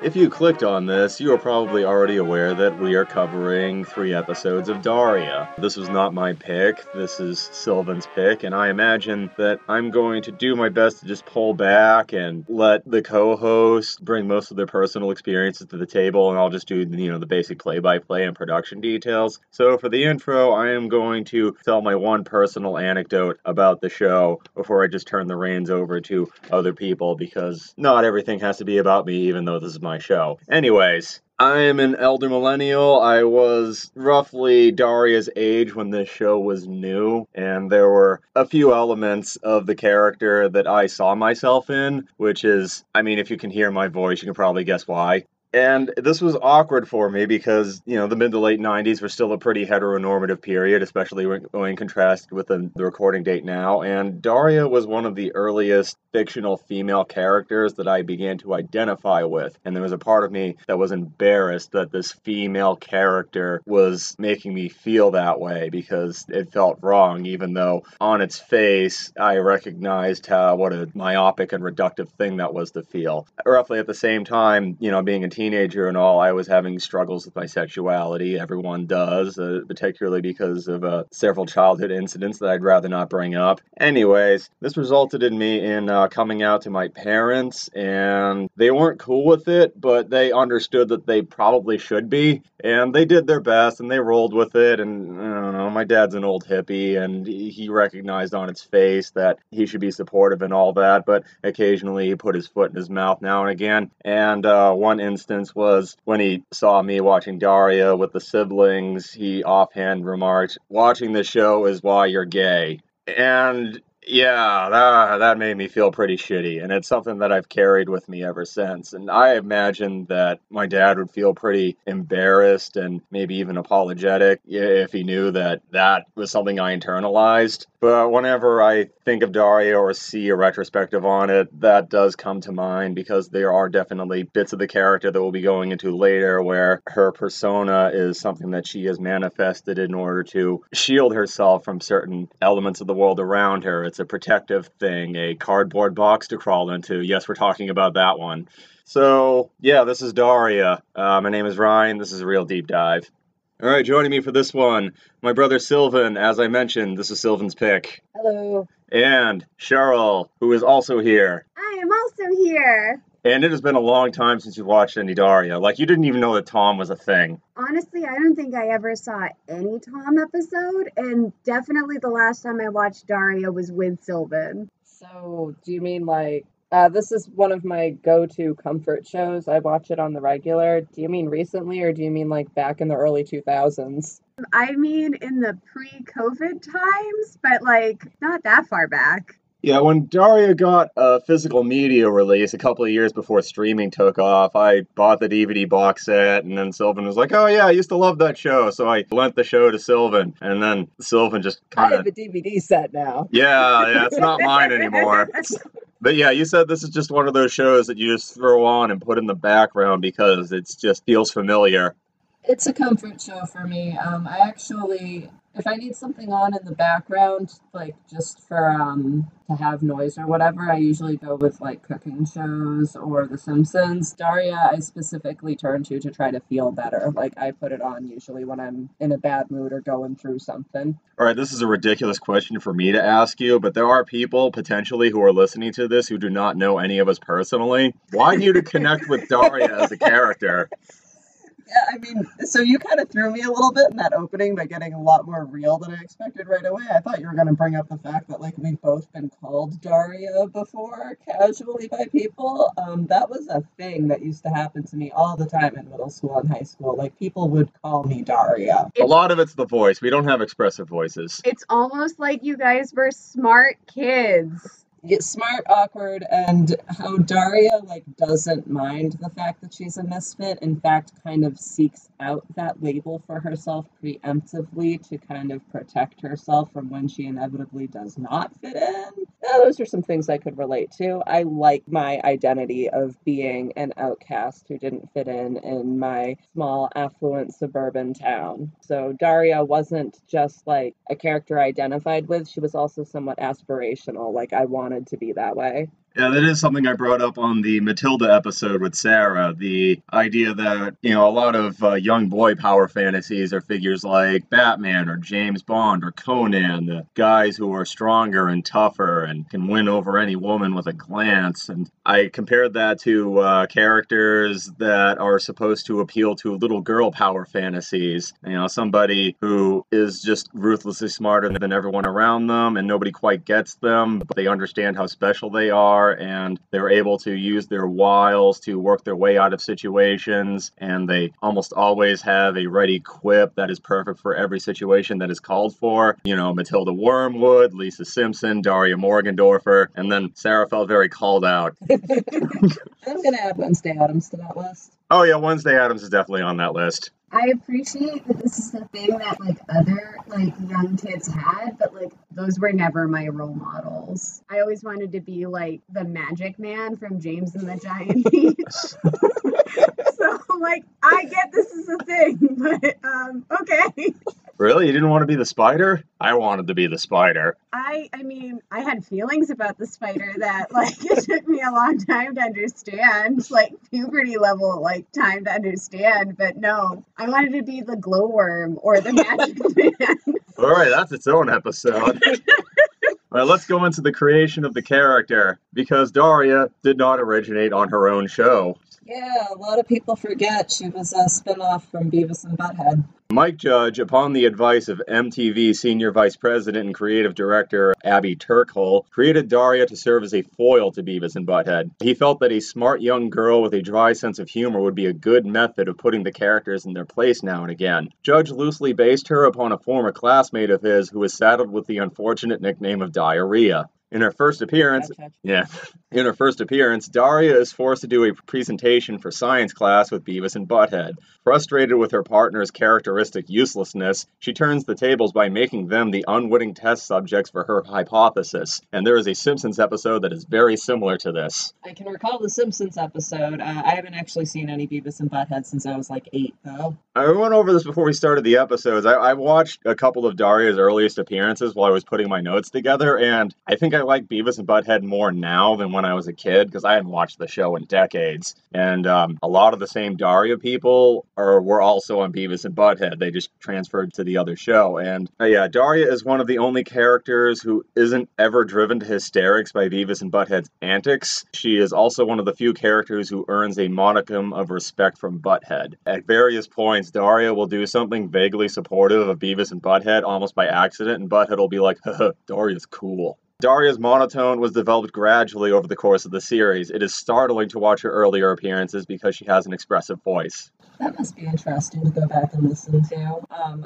If you clicked on this, you are probably already aware that we are covering 3 episodes of Daria. This was not my pick, this is Sylvan's pick, and I imagine that I'm going to do my best to just pull back and let the co-hosts bring most of their personal experiences to the table, and I'll just do, the basic play-by-play and production details. So for the intro, I am going to tell my one personal anecdote about the show before I just turn the reins over to other people, because not everything has to be about me, even though this is my show. Anyways, I am an elder millennial. I was roughly Daria's age when this show was new, and there were a few elements of the character that I saw myself in, which is, if you can hear my voice, you can probably guess why. And this was awkward for me because, the mid to late 90s were still a pretty heteronormative period, especially when contrasted with the recording date now. And Daria was one of the earliest fictional female characters that I began to identify with. And there was a part of me that was embarrassed that this female character was making me feel that way, because it felt wrong, even though on its face I recognized what a myopic and reductive thing that was to feel. Roughly at the same time, being a teenager and all, I was having struggles with my sexuality. Everyone does, particularly because of several childhood incidents that I'd rather not bring up. Anyways, this resulted in me in coming out to my parents, and they weren't cool with it, but they understood that they probably should be, and they did their best, and they rolled with it, and I don't know, my dad's an old hippie, and he recognized on its face that he should be supportive and all that, but occasionally he put his foot in his mouth now and again, and one instance was when he saw me watching Daria with the siblings, he offhand remarked, "Watching this show is why you're gay." And yeah, that made me feel pretty shitty, and it's something that I've carried with me ever since. And I imagine that my dad would feel pretty embarrassed and maybe even apologetic if he knew that was something I internalized. But whenever I think of Daria or see a retrospective on it, that does come to mind, because there are definitely bits of the character that we'll be going into later where her persona is something that she has manifested in order to shield herself from certain elements of the world around her. It's a protective thing, a cardboard box to crawl into. Yes, we're talking about that one. So, yeah, this is Daria. My name is Ryan. This is a real deep dive. All right, joining me for this one, my brother Sylvan. As I mentioned, this is Sylvan's pick. Hello. And Cheryl, who is also here. I am also here. And it has been a long time since you watched any Daria. You didn't even know that Tom was a thing. Honestly, I don't think I ever saw any Tom episode, and definitely the last time I watched Daria was with Sylvan. So, do you mean this is one of my go-to comfort shows. I watch it on the regular. Do you mean recently, or do you mean back in the early 2000s? I mean in the pre-COVID times, but not that far back. Yeah, when Daria got a physical media release a couple of years before streaming took off, I bought the DVD box set, and then Sylvan was like, "Oh yeah, I used to love that show," so I lent the show to Sylvan, and then Sylvan just kind of... I have a DVD set now. Yeah, it's not mine anymore. But yeah, you said this is just one of those shows that you just throw on and put in the background because it just feels familiar. It's a comfort show for me. I actually... if I need something on in the background, just for, to have noise or whatever, I usually go with, cooking shows or The Simpsons. Daria, I specifically turn to try to feel better. I put it on usually when I'm in a bad mood or going through something. All right, this is a ridiculous question for me to ask you, but there are people, potentially, who are listening to this who do not know any of us personally. Why do you connect with Daria as a character? Yeah, so you kind of threw me a little bit in that opening by getting a lot more real than I expected right away. I thought you were going to bring up the fact that, we've both been called Daria before, casually by people. That was a thing that used to happen to me all the time in middle school and high school. People would call me Daria. A lot of it's the voice. We don't have expressive voices. It's almost like you guys were smart kids. Get smart, awkward, and how Daria, doesn't mind the fact that she's a misfit. In fact, kind of seeks out that label for herself preemptively to kind of protect herself from when she inevitably does not fit in. Now, those are some things I could relate to. I like my identity of being an outcast who didn't fit in my small, affluent, suburban town. So Daria wasn't just, a character I identified with. She was also somewhat aspirational. I wanted to be that way. Yeah, that is something I brought up on the Matilda episode with Sarah. The idea that, you know, a lot of young boy power fantasies are figures like Batman or James Bond or Conan, the guys who are stronger and tougher and can win over any woman with a glance. And I compared that to characters that are supposed to appeal to little girl power fantasies. You know, somebody who is just ruthlessly smarter than everyone around them and nobody quite gets them, but they understand how special they are. And they're able to use their wiles to work their way out of situations, and they almost always have a ready quip that is perfect for every situation that is called for. You know, Matilda Wormwood, Lisa Simpson, Daria Morgendorfer, and then Sarah felt very called out. I'm going to add Wednesday Addams to that list. Oh yeah, Wednesday Addams is definitely on that list. I appreciate that this is the thing that, like, other, like, young kids had, but, like, those were never my role models. I always wanted to be, like, the magic man from James and the Giant Peach. So, like, I get this is a thing, but, okay. Really? You didn't want to be the spider? I wanted to be the spider. I mean, I had feelings about the spider that, like, it took me a long time to understand, like, puberty level, like, time to understand, but no. I wanted to be the glowworm or the magic man. All right, that's its own episode. All right, let's go into the creation of the character, because Daria did not originate on her own show. Yeah, a lot of people forget she was a spinoff from Beavis and Butthead. Mike Judge, upon the advice of MTV Senior Vice President and Creative Director Abby Turkhole, created Daria to serve as a foil to Beavis and Butthead. He felt that a smart young girl with a dry sense of humor would be a good method of putting the characters in their place now and again. Judge loosely based her upon a former classmate of his who was saddled with the unfortunate nickname of Diarrhea. In her first appearance, Daria is forced to do a presentation for science class with Beavis and Butthead. Frustrated with her partner's characteristic uselessness, she turns the tables by making them the unwitting test subjects for her hypothesis. And there is a Simpsons episode that is very similar to this. I can recall the Simpsons episode. I haven't actually seen any Beavis and Butthead since I was like 8, though. I went over this before we started the episodes. I watched a couple of Daria's earliest appearances while I was putting my notes together, and I think I like Beavis and Butthead more now than when I was a kid, because I hadn't watched the show in decades. And a lot of the same Daria people were also on Beavis and Butthead. They just transferred to the other show. And yeah, Daria is one of the only characters who isn't ever driven to hysterics by Beavis and Butthead's antics. She is also one of the few characters who earns a modicum of respect from Butthead. At various points, Daria will do something vaguely supportive of Beavis and Butthead almost by accident, and Butthead will be like, haha, Daria's cool. Daria's monotone was developed gradually over the course of the series. It is startling to watch her earlier appearances because she has an expressive voice. That must be interesting to go back and listen to.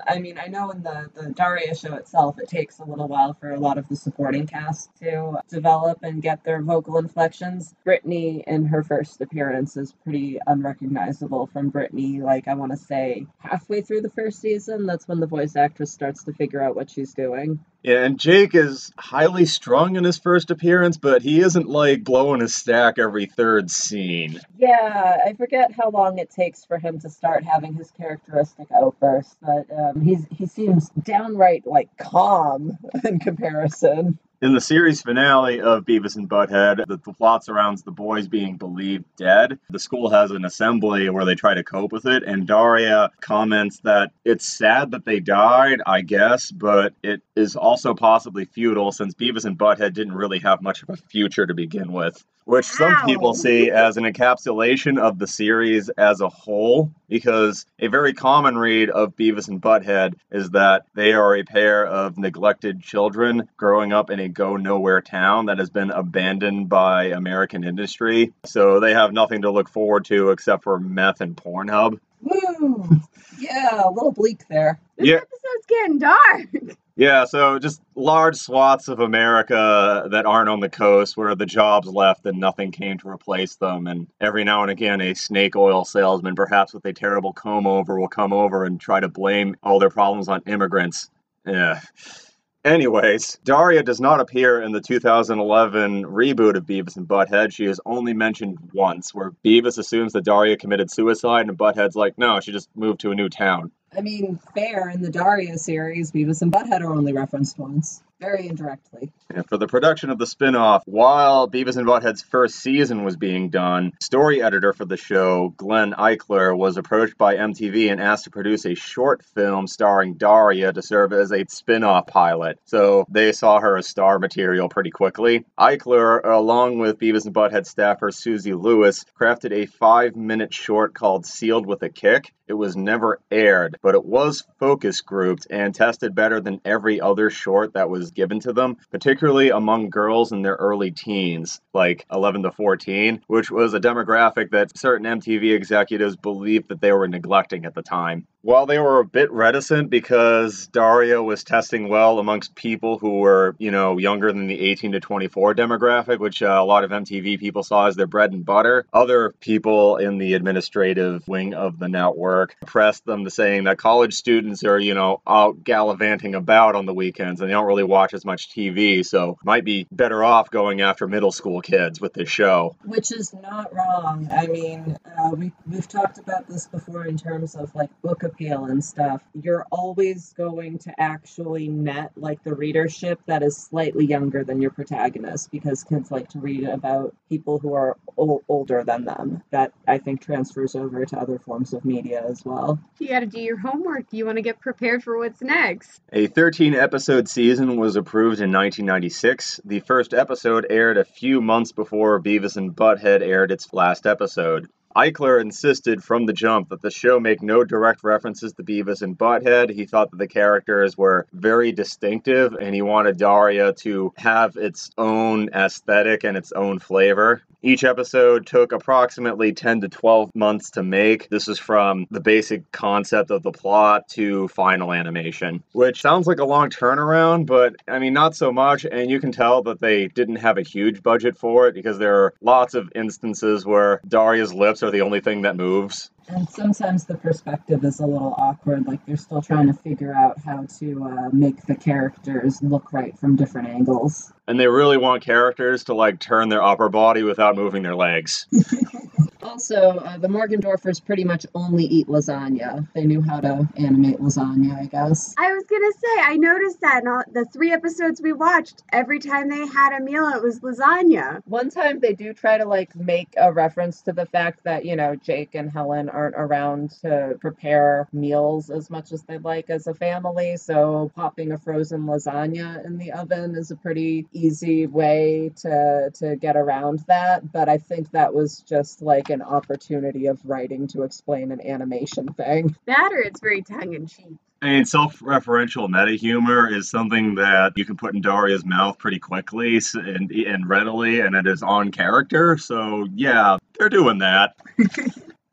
I mean, I know in the Daria show itself, it takes a little while for a lot of the supporting cast to develop and get their vocal inflections. Brittany, in her first appearance, is pretty unrecognizable from Brittany. Like, I want to say halfway through the first season, that's when the voice actress starts to figure out what she's doing. Yeah, and Jake is highly strung in his first appearance, but he isn't, like, blowing his stack every third scene. Yeah, I forget how long it takes for him to start having his characteristic outbursts, but he seems downright, like, calm in comparison. In the series finale of Beavis and Butthead, the plot surrounds the boys being believed dead. The school has an assembly where they try to cope with it, and Daria comments that it's sad that they died, I guess, but it is also possibly futile since Beavis and Butthead didn't really have much of a future to begin with, which some people see as an encapsulation of the series as a whole, because a very common read of Beavis and Butthead is that they are a pair of neglected children growing up in a go-nowhere town that has been abandoned by American industry, so they have nothing to look forward to except for meth and Pornhub. Woo! Yeah, a little bleak there. This episode's getting dark. Yeah, so just large swaths of America that aren't on the coast where the jobs left and nothing came to replace them. And every now and again, a snake oil salesman, perhaps with a terrible comb-over, will come over and try to blame all their problems on immigrants. Yeah. Anyways, Daria does not appear in the 2011 reboot of Beavis and Butthead. She is only mentioned once, where Beavis assumes that Daria committed suicide, and Butthead's like, no, she just moved to a new town. I mean, fair, in the Daria series, Beavis and Butthead are only referenced once. Very indirectly. And for the production of the spinoff, while Beavis and Butthead's first season was being done, story editor for the show, Glenn Eichler, was approached by MTV and asked to produce a short film starring Daria to serve as a spinoff pilot. So they saw her as star material pretty quickly. Eichler, along with Beavis and Butthead staffer Susie Lewis, crafted a 5-minute short called Sealed with a Kick. It was never aired, but it was focus grouped and tested better than every other short that was given to them, particularly among girls in their early teens, like 11 to 14, which was a demographic that certain MTV executives believed that they were neglecting at the time. While they were a bit reticent because Daria was testing well amongst people who were, you know, younger than the 18 to 24 demographic, which a lot of MTV people saw as their bread and butter, other people in the administrative wing of the network pressed them to saying that college students are, you know, out gallivanting about on the weekends and they don't really watch as much TV, so might be better off going after middle school kids with this show. Which is not wrong. I mean, we've talked about this before in terms of, like, book appeal and stuff. You're always going to actually net, like, the readership that is slightly younger than your protagonist, because kids like to read about people who are older than them. That, I think, transfers over to other forms of media as well. You gotta do your homework. You want to get prepared for what's next. A 13-episode season was approved in 1996. The first episode aired a few months before Beavis and Butthead aired its last episode. Eichler insisted from the jump that the show make no direct references to Beavis and Butthead. He thought that the characters were very distinctive, and he wanted Daria to have its own aesthetic and its own flavor. Each episode took approximately 10 to 12 months to make. This is from the basic concept of the plot to final animation, which sounds like a long turnaround, but, I mean, not so much, and you can tell that they didn't have a huge budget for it, because there are lots of instances where Daria's lips are the only thing that moves. And sometimes the perspective is a little awkward, like they're still trying to figure out how to make the characters look right from different angles. And they really want characters to, like, turn their upper body without moving their legs. Also, the Morgendorfers pretty much only eat lasagna. They knew how to animate lasagna, I guess. I was going to say, I noticed that in all the 3 episodes we watched, every time they had a meal, it was lasagna. One time they do try to, like, make a reference to the fact that, you know, Jake and Helen aren't around to prepare meals as much as they'd like as a family, so popping a frozen lasagna in the oven is a pretty easy way to get around that, but I think that was just, like, an opportunity of writing to explain an animation thing. That or it's very tongue-in-cheek. I mean, self-referential meta-humor is something that you can put in Daria's mouth pretty quickly and readily, and it is on character, so yeah, they're doing that.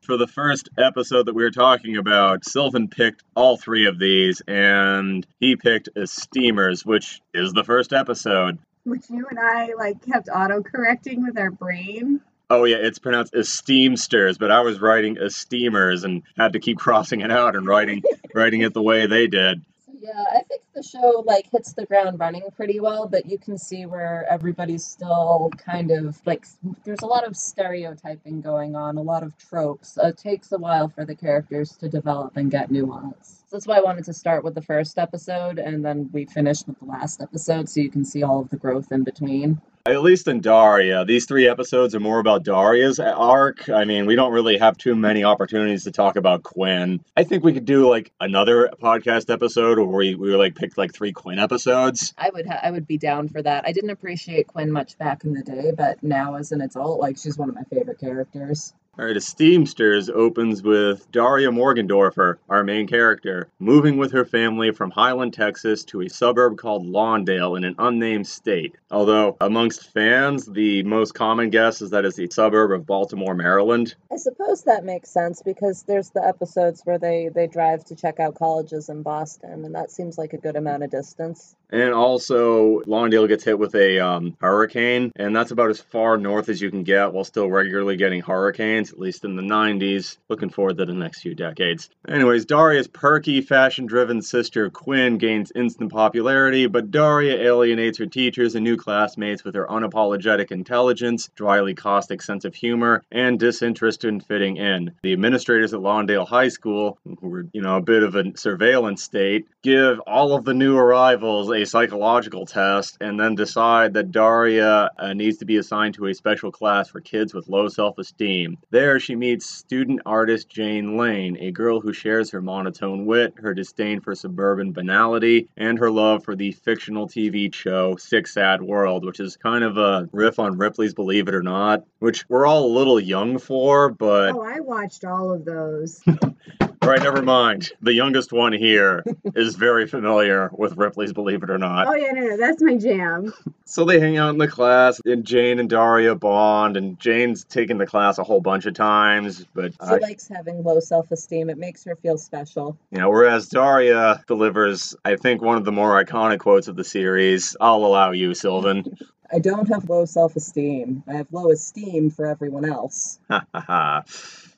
For the first episode that we were talking about, Sylvan picked all 3 of these, and he picked Esteemers, which is the first episode. Which you and I, like, kept auto-correcting with our brain. Oh, yeah, it's pronounced Esteemsters, but I was writing Esteemers and had to keep crossing it out and writing it the way they did. Yeah, I think the show, like, hits the ground running pretty well, but you can see where everybody's still kind of, like, there's a lot of stereotyping going on, a lot of tropes. It takes a while for the characters to develop and get nuance. So that's why I wanted to start with the first episode, and then we finished with the last episode, so you can see all of the growth in between. At least in Daria, these 3 episodes are more about Daria's arc. I mean, we don't really have too many opportunities to talk about Quinn. I think we could do, like, another podcast episode where we like, picked, like, 3 Quinn episodes. I would be down for that. I didn't appreciate Quinn much back in the day, but now as an adult, like, she's one of my favorite characters. All right, Esteemsters opens with Daria Morgendorfer, our main character, moving with her family from Highland, Texas to a suburb called Lawndale in an unnamed state. Although, amongst fans, the most common guess is that it's the suburb of Baltimore, Maryland. I suppose that makes sense because there's the episodes where they drive to check out colleges in Boston, and that seems like a good amount of distance. And also, Lawndale gets hit with a hurricane, and that's about as far north as you can get while still regularly getting hurricanes. at least in the 90s. Looking forward to the next few decades. Anyways, Daria's perky, fashion-driven sister Quinn gains instant popularity, but Daria alienates her teachers and new classmates with her unapologetic intelligence, dryly caustic sense of humor, and disinterest in fitting in. The administrators at Lawndale High School, who were, a bit of a surveillance state, give all of the new arrivals a psychological test and then decide that Daria needs to be assigned to a special class for kids with low self-esteem. There she meets student artist Jane Lane, a girl who shares her monotone wit, her disdain for suburban banality, and her love for the fictional TV show Sick Sad World, which is kind of a riff on Ripley's Believe It or Not, which we're all a little young for, but... Oh, I watched all of those. All right, never mind. The youngest one here is very familiar with Ripley's Believe It or Not. Oh, yeah, no, that's my jam. So they hang out in the class, and Jane and Daria bond, and Jane's taken the class a whole bunch of times, but... She likes having low self-esteem. It makes her feel special. Yeah, whereas Daria delivers, I think, one of the more iconic quotes of the series, "I'll allow you, Sylvan." I don't have low self-esteem. I have low esteem for everyone else. Ha, ha, ha.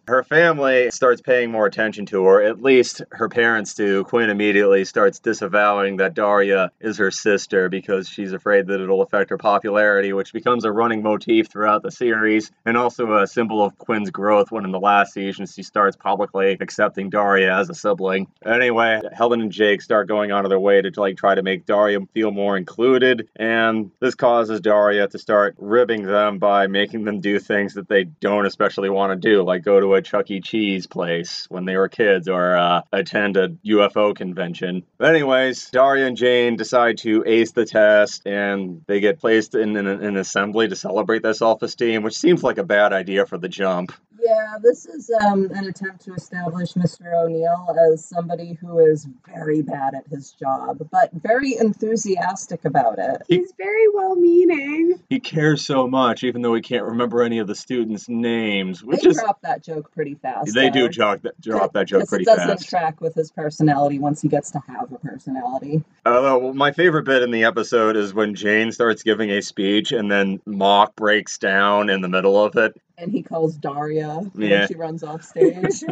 Her family starts paying more attention to her, at least her parents do. Quinn immediately starts disavowing that Daria is her sister because she's afraid that it'll affect her popularity, which becomes a running motif throughout the series, and also a symbol of Quinn's growth when in the last season she starts publicly accepting Daria as a sibling. Anyway, Helen and Jake start going out of their way to try to make Daria feel more included, and this causes Daria to start ribbing them by making them do things that they don't especially want to do, like go to a Chuck E. Cheese place when they were kids, or attend a UFO convention. But anyways, Daria and Jane decide to ace the test, and they get placed in an assembly to celebrate their self-esteem, which seems like a bad idea for the jump. Yeah, this is an attempt to establish Mr. O'Neill as somebody who is very bad at his job, but very enthusiastic about it. He's very well-meaning. He cares so much, even though he can't remember any of the students' names. They drop that joke pretty fast. They do drop that joke pretty fast. It doesn't track with his personality once he gets to have a personality. Although, my favorite bit in the episode is when Jane starts giving a speech, and then Mock breaks down in the middle of it. And he calls Daria when she runs off stage.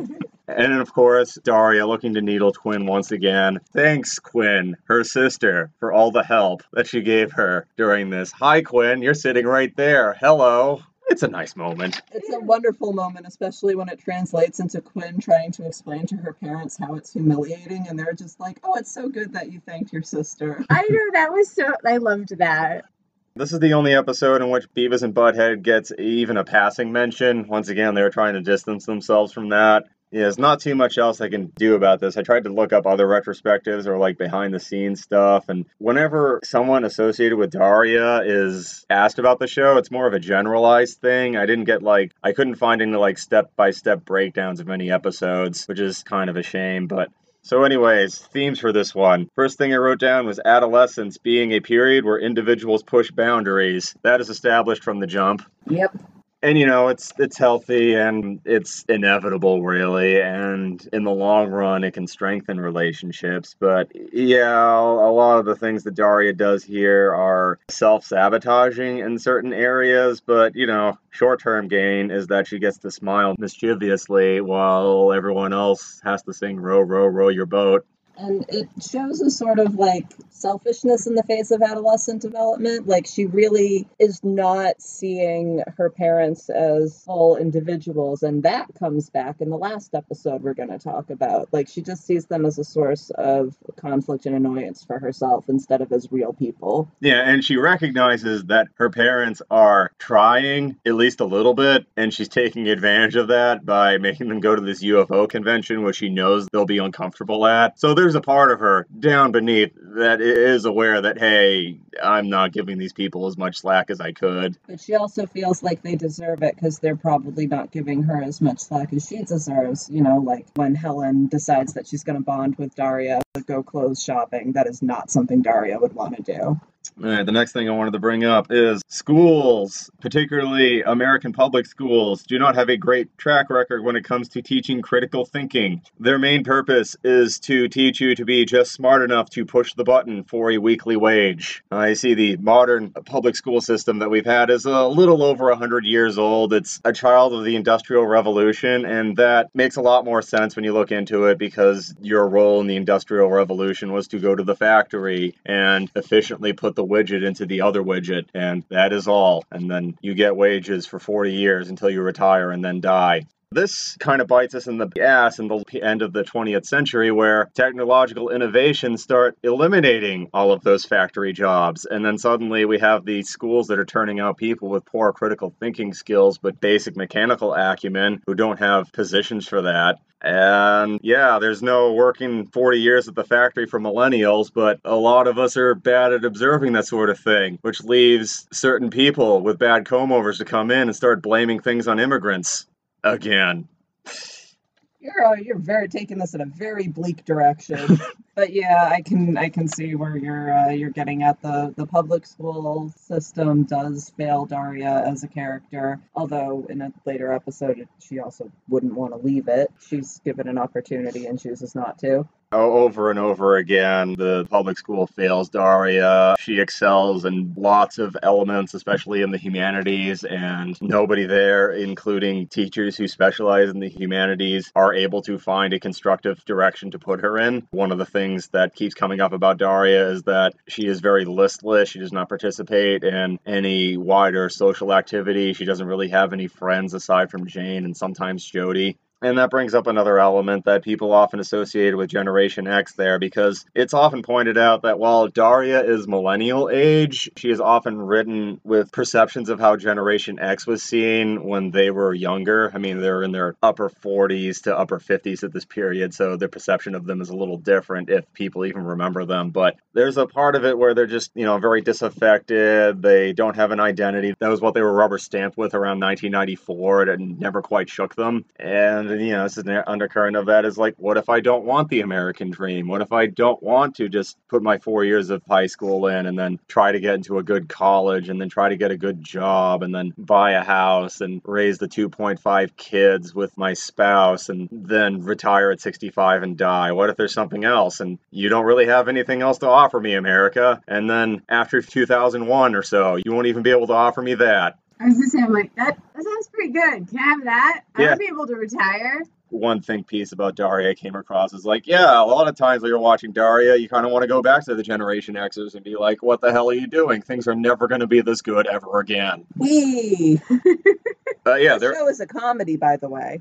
And of course, Daria, looking to needle Quinn once again, thanks Quinn, her sister, for all the help that she gave her during this. Hi Quinn, you're sitting right there. Hello. It's a nice moment. It's a wonderful moment, especially when it translates into Quinn trying to explain to her parents how it's humiliating, and they're just like, oh, it's so good that you thanked your sister. I know, I loved that. This is the only episode in which Beavis and Butthead gets even a passing mention. Once again, they were trying to distance themselves from that. Yeah, there's not too much else I can do about this. I tried to look up other retrospectives or behind-the-scenes stuff, and whenever someone associated with Daria is asked about the show, it's more of a generalized thing. I didn't get, I couldn't find any, step-by-step breakdowns of any episodes, which is kind of a shame, but... So anyways, themes for this one. First thing I wrote down was adolescence being a period where individuals push boundaries. That is established from the jump. Yep. And, it's healthy and it's inevitable, really. And in the long run, it can strengthen relationships. But, yeah, a lot of the things that Daria does here are self-sabotaging in certain areas. But, short-term gain is that she gets to smile mischievously while everyone else has to sing Row, Row, Row Your Boat. And it shows a sort of, selfishness in the face of adolescent development. She really is not seeing her parents as full individuals. And that comes back in the last episode we're going to talk about. She just sees them as a source of conflict and annoyance for herself instead of as real people. Yeah, and she recognizes that her parents are trying, at least a little bit, and she's taking advantage of that by making them go to this UFO convention, which she knows they'll be uncomfortable at. So there's a part of her down beneath that is aware that, hey, I'm not giving these people as much slack as I could. But she also feels like they deserve it because they're probably not giving her as much slack as she deserves. When Helen decides that she's going to bond with Daria to go clothes shopping, that is not something Daria would want to do. All right, the next thing I wanted to bring up is schools, particularly American public schools, do not have a great track record when it comes to teaching critical thinking. Their main purpose is to teach you to be just smart enough to push the button for a weekly wage. I see the modern public school system that we've had is a little over 100 years old. It's a child of the Industrial Revolution, and that makes a lot more sense when you look into it, because your role in the Industrial Revolution was to go to the factory and efficiently put the widget into the other widget, and that is all. And then you get wages for 40 years until you retire and then die. This kind of bites us in the ass in the end of the 20th century, where technological innovations start eliminating all of those factory jobs. And then suddenly we have these schools that are turning out people with poor critical thinking skills, but basic mechanical acumen, who don't have positions for that. And yeah, there's no working 40 years at the factory for millennials, but a lot of us are bad at observing that sort of thing, which leaves certain people with bad comb-overs to come in and start blaming things on immigrants. Again. You're very taking this in a very bleak direction. But yeah, I can see where you're getting at. The public school system does fail Daria as a character, although in a later episode she also wouldn't want to leave it. She's given an opportunity and chooses not to. Over and over again, the public school fails Daria. She excels in lots of elements, especially in the humanities, and nobody there, including teachers who specialize in the humanities, are able to find a constructive direction to put her in. One of the things that keeps coming up about Daria is that she is very listless. She does not participate in any wider social activity. She doesn't really have any friends aside from Jane and sometimes Jodie. And that brings up another element that people often associate with Generation X there, because it's often pointed out that while Daria is millennial age, she is often written with perceptions of how Generation X was seen when they were younger. I mean, they're in their upper 40s to upper 50s at this period, so the perception of them is a little different if people even remember them. But there's a part of it where they're just, very disaffected. They don't have an identity. That was what they were rubber stamped with around 1994, and it never quite shook them. And this is an undercurrent of that is like, what if I don't want the American dream? What if I don't want to just put my 4 years of high school in and then try to get into a good college and then try to get a good job and then buy a house and raise the 2.5 kids with my spouse and then retire at 65 and die? What if there's something else? And you don't really have anything else to offer me, America. And then after 2001 or so, you won't even be able to offer me that. I was just saying, that sounds pretty good. Can I have that? I want to be able to retire. One thing piece about Daria came across is like, yeah, a lot of times when you're watching Daria, you kind of want to go back to the Generation Xers and be like, what the hell are you doing? Things are never going to be this good ever again. Wee! The show is a comedy, by the way.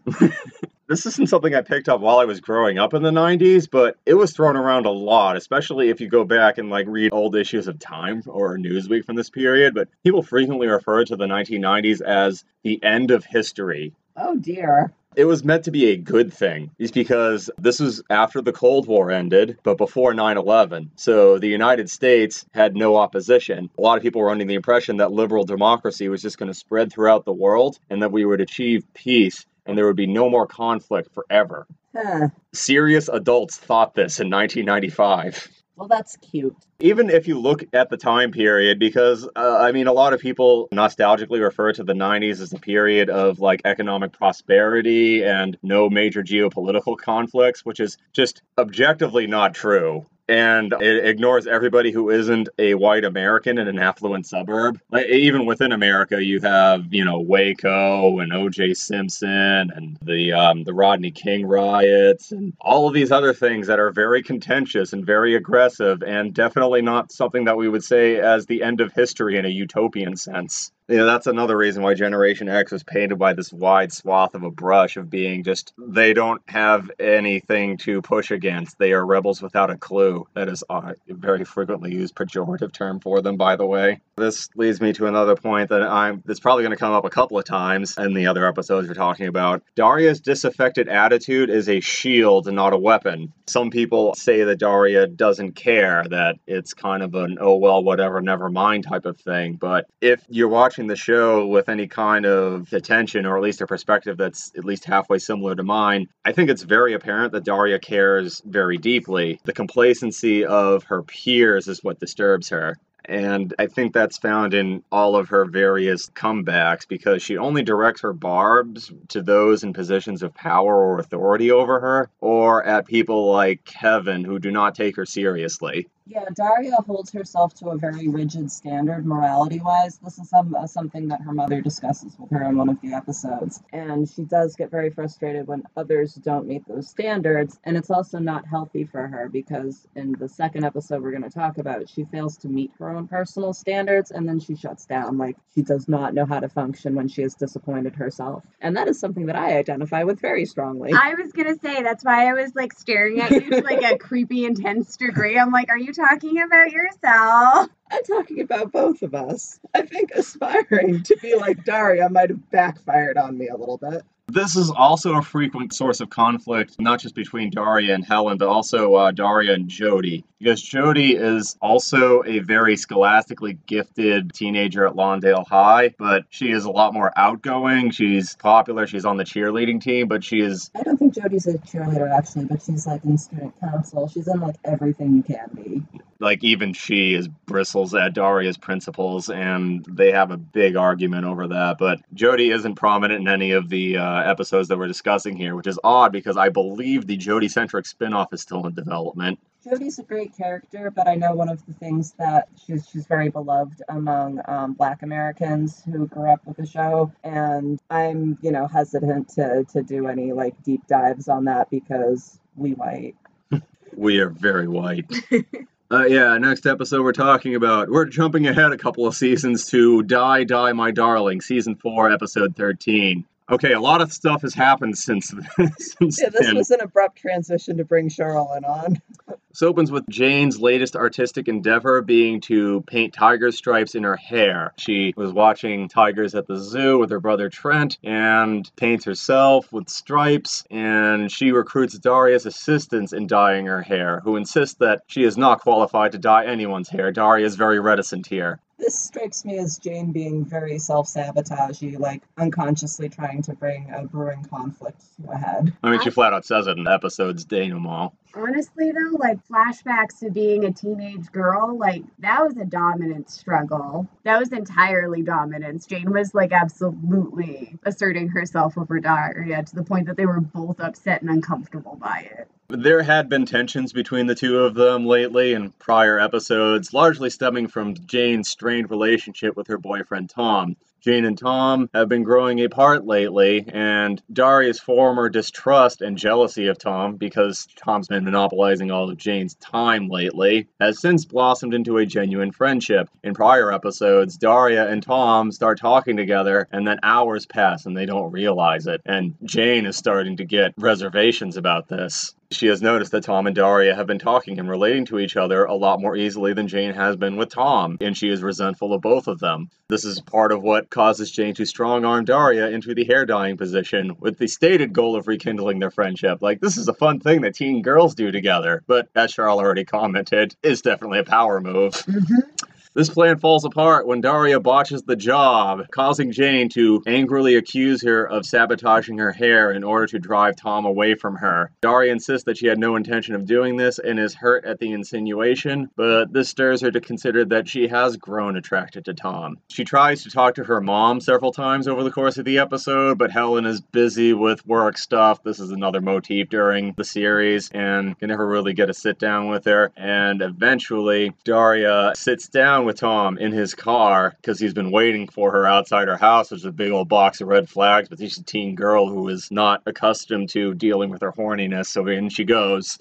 This isn't something I picked up while I was growing up in the 90s, but it was thrown around a lot, especially if you go back and read old issues of Time or Newsweek from this period. But people frequently refer to the 1990s as the end of history. Oh, dear. It was meant to be a good thing. It's because this was after the Cold War ended, but before 9/11. So the United States had no opposition. A lot of people were under the impression that liberal democracy was just going to spread throughout the world and that we would achieve peace and there would be no more conflict forever. Huh. Serious adults thought this in 1995. Well, that's cute. Even if you look at the time period, because, a lot of people nostalgically refer to the 90s as the period of, economic prosperity and no major geopolitical conflicts, which is just objectively not true. And it ignores everybody who isn't a white American in an affluent suburb. Even within America, you have, Waco and O.J. Simpson and the Rodney King riots and all of these other things that are very contentious and very aggressive and definitely not something that we would say as the end of history in a utopian sense. That's another reason why Generation X was painted by this wide swath of a brush of being just, they don't have anything to push against. They are rebels without a clue. That is a very frequently used pejorative term for them, by the way. This leads me to another point that's probably going to come up a couple of times in the other episodes we're talking about. Daria's disaffected attitude is a shield and not a weapon. Some people say that Daria doesn't care, that it's kind of an, oh, well, whatever, never mind type of thing. But if you're watching the show with any kind of attention, or at least a perspective that's at least halfway similar to mine, I think it's very apparent that Daria cares very deeply. The complacency of her peers is what disturbs her. And I think that's found in all of her various comebacks, because she only directs her barbs to those in positions of power or authority over her, or at people like Kevin who do not take her seriously. Yeah, Daria holds herself to a very rigid standard morality-wise. This is something that her mother discusses with her in one of the episodes. And she does get very frustrated when others don't meet those standards. And it's also not healthy for her, because in the second episode we're going to talk about, she fails to meet her own personal standards, and then she shuts down. Like, she does not know how to function when she has disappointed herself. And that is something that I identify with very strongly. I was going to say, that's why I was, like, staring at you to, like, a creepy, intense degree. I'm like, are you talking about yourself? I'm talking about both of us. I think aspiring to be like Daria might have backfired on me a little bit. This is also a frequent source of conflict, not just between Daria and Helen, but also Daria and Jodie. Because Jodie is also a very scholastically gifted teenager at Lawndale High, but she is a lot more outgoing. She's popular. She's on the cheerleading team, but she is... I don't think Jodie's a cheerleader, actually, but she's, like, in student council. She's in, like, everything you can be. Like, even she is bristles at Daria's principles, and they have a big argument over that. But Jodie isn't prominent in any of the episodes that we're discussing here, which is odd because I believe the Jodie-centric spinoff is still in development. Jodie's a great character, but I know one of the things that she's very beloved among Black Americans who grew up with the show, and I'm, you know, hesitant to do any, like, deep dives on that because we white. We are very white. Yeah, next episode we're jumping ahead a couple of seasons to Die, Die, My Darling, Season 4, Episode 13. Okay, a lot of stuff has happened since then. Was an abrupt transition to bring Charlene on. This opens with Jane's latest artistic endeavor being to paint tiger stripes in her hair. She was watching tigers at the zoo with her brother Trent and paints herself with stripes, and she recruits Daria's assistants in dyeing her hair, who insists that she is not qualified to dye anyone's hair. Daria is very reticent here. This strikes me as Jane being very self-sabotagey, like unconsciously trying to bring a brewing conflict to a head. I mean, she flat out says it in the episode's denouement. Honestly, though, like flashbacks to being a teenage girl, like that was a dominant struggle. That was entirely dominance. Jane was like absolutely asserting herself over Daria to the point that they were both upset and uncomfortable by it. There had been tensions between the two of them lately in prior episodes, largely stemming from Jane's strained relationship with her boyfriend Tom. Jane and Tom have been growing apart lately, and Daria's former distrust and jealousy of Tom, because Tom's been monopolizing all of Jane's time lately, has since blossomed into a genuine friendship. In prior episodes, Daria and Tom start talking together, and then hours pass and they don't realize it, and Jane is starting to get reservations about this. She has noticed that Tom and Daria have been talking and relating to each other a lot more easily than Jane has been with Tom, and she is resentful of both of them. This is part of what causes Jane to strong-arm Daria into the hair-dyeing position with the stated goal of rekindling their friendship. Like, this is a fun thing that teen girls do together, but as Charles already commented, it's definitely a power move. Mm-hmm. This plan falls apart when Daria botches the job, causing Jane to angrily accuse her of sabotaging her hair in order to drive Tom away from her. Daria insists that she had no intention of doing this and is hurt at the insinuation, but this stirs her to consider that she has grown attracted to Tom. She tries to talk to her mom several times over the course of the episode, but Helen is busy with work stuff. This is another motif during the series, and can never really get a sit down with her. And eventually, Daria sits down with Tom in his car because he's been waiting for her outside her house, which is a big old box of red flags, but she's a teen girl who is not accustomed to dealing with her horniness, so in she goes.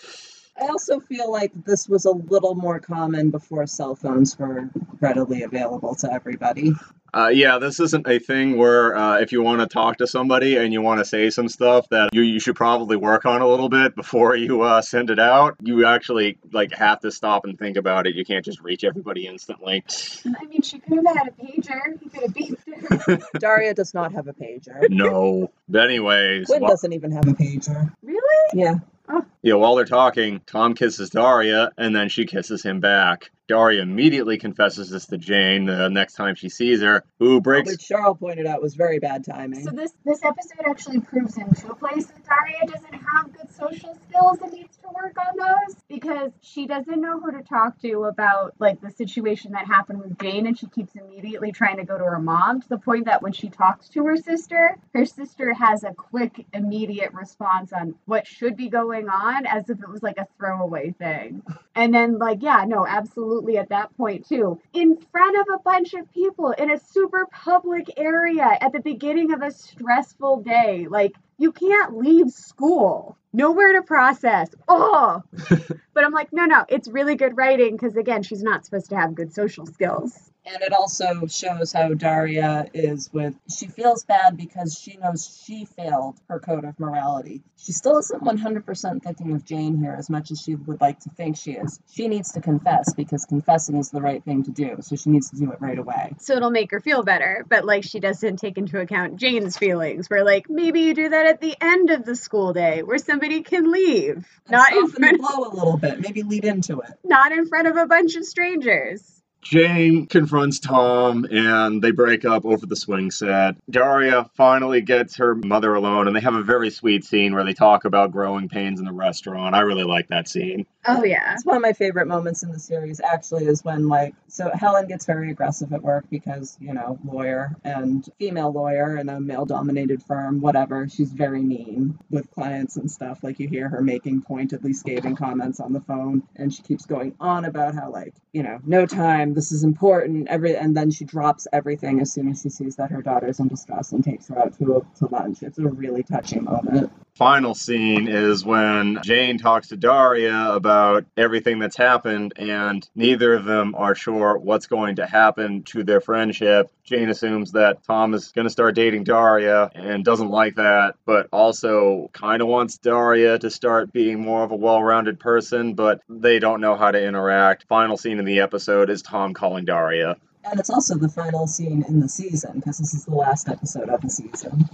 I also feel like this was a little more common before cell phones were readily available to everybody. Yeah, this isn't a thing where if you want to talk to somebody and you want to say some stuff that you should probably work on a little bit before you send it out. You actually like have to stop and think about it. You can't just reach everybody instantly. I mean, she could have had a pager. You could have beat her. Daria does not have a pager. No. But anyways. Quinn doesn't even have a pager. Really? Yeah. Oh. Yeah, while they're talking, Tom kisses Daria, and then she kisses him back. Daria immediately confesses this to Jane the next time she sees her, who breaks... Which Cheryl pointed out was very bad timing. So this episode actually proves into a place that Daria doesn't have good social skills and needs to work on those, because she doesn't know who to talk to about, like, the situation that happened with Jane, and she keeps immediately trying to go to her mom, to the point that when she talks to her sister has a quick, immediate response on what should be going on, as if it was, like, a throwaway thing. And then, like, yeah, no, absolutely. At that point too, in front of a bunch of people in a super public area at the beginning of a stressful day, like, you can't leave school, nowhere to process. Oh, but I'm like, no, it's really good writing, because again, she's not supposed to have good social skills. And it also shows how Daria is with, she feels bad because she knows she failed her code of morality. She still isn't 100% thinking of Jane here as much as she would like to think she is. She needs to confess, because confessing is the right thing to do. So she needs to do it right away. So it'll make her feel better. But, like, she doesn't take into account Jane's feelings. Where, like, maybe you do that at the end of the school day where somebody can leave. And not in front blow a little bit. Maybe lead into it. Not in front of a bunch of strangers. Jane confronts Tom, and they break up over the swing set. Daria finally gets her mother alone, and they have a very sweet scene where they talk about growing pains in the restaurant. I really like that scene. Oh, yeah. It's one of my favorite moments in the series, actually, is when, like, so Helen gets very aggressive at work because, you know, lawyer and female lawyer in a male-dominated firm, whatever. She's very mean with clients and stuff. Like, you hear her making pointedly scathing comments on the phone, and she keeps going on about how, like, you know, no time, this is important, and then she drops everything as soon as she sees that her daughter's in distress and takes her out to lunch. It's a really touching moment. Final scene is when Jane talks to Daria about everything that's happened, and neither of them are sure what's going to happen to their friendship. Jane assumes that Tom is going to start dating Daria and doesn't like that, but also kind of wants Daria to start being more of a well-rounded person, but they don't know how to interact. Final scene in the episode is Tom calling Daria. And it's also the final scene in the season, because this is the last episode of the season.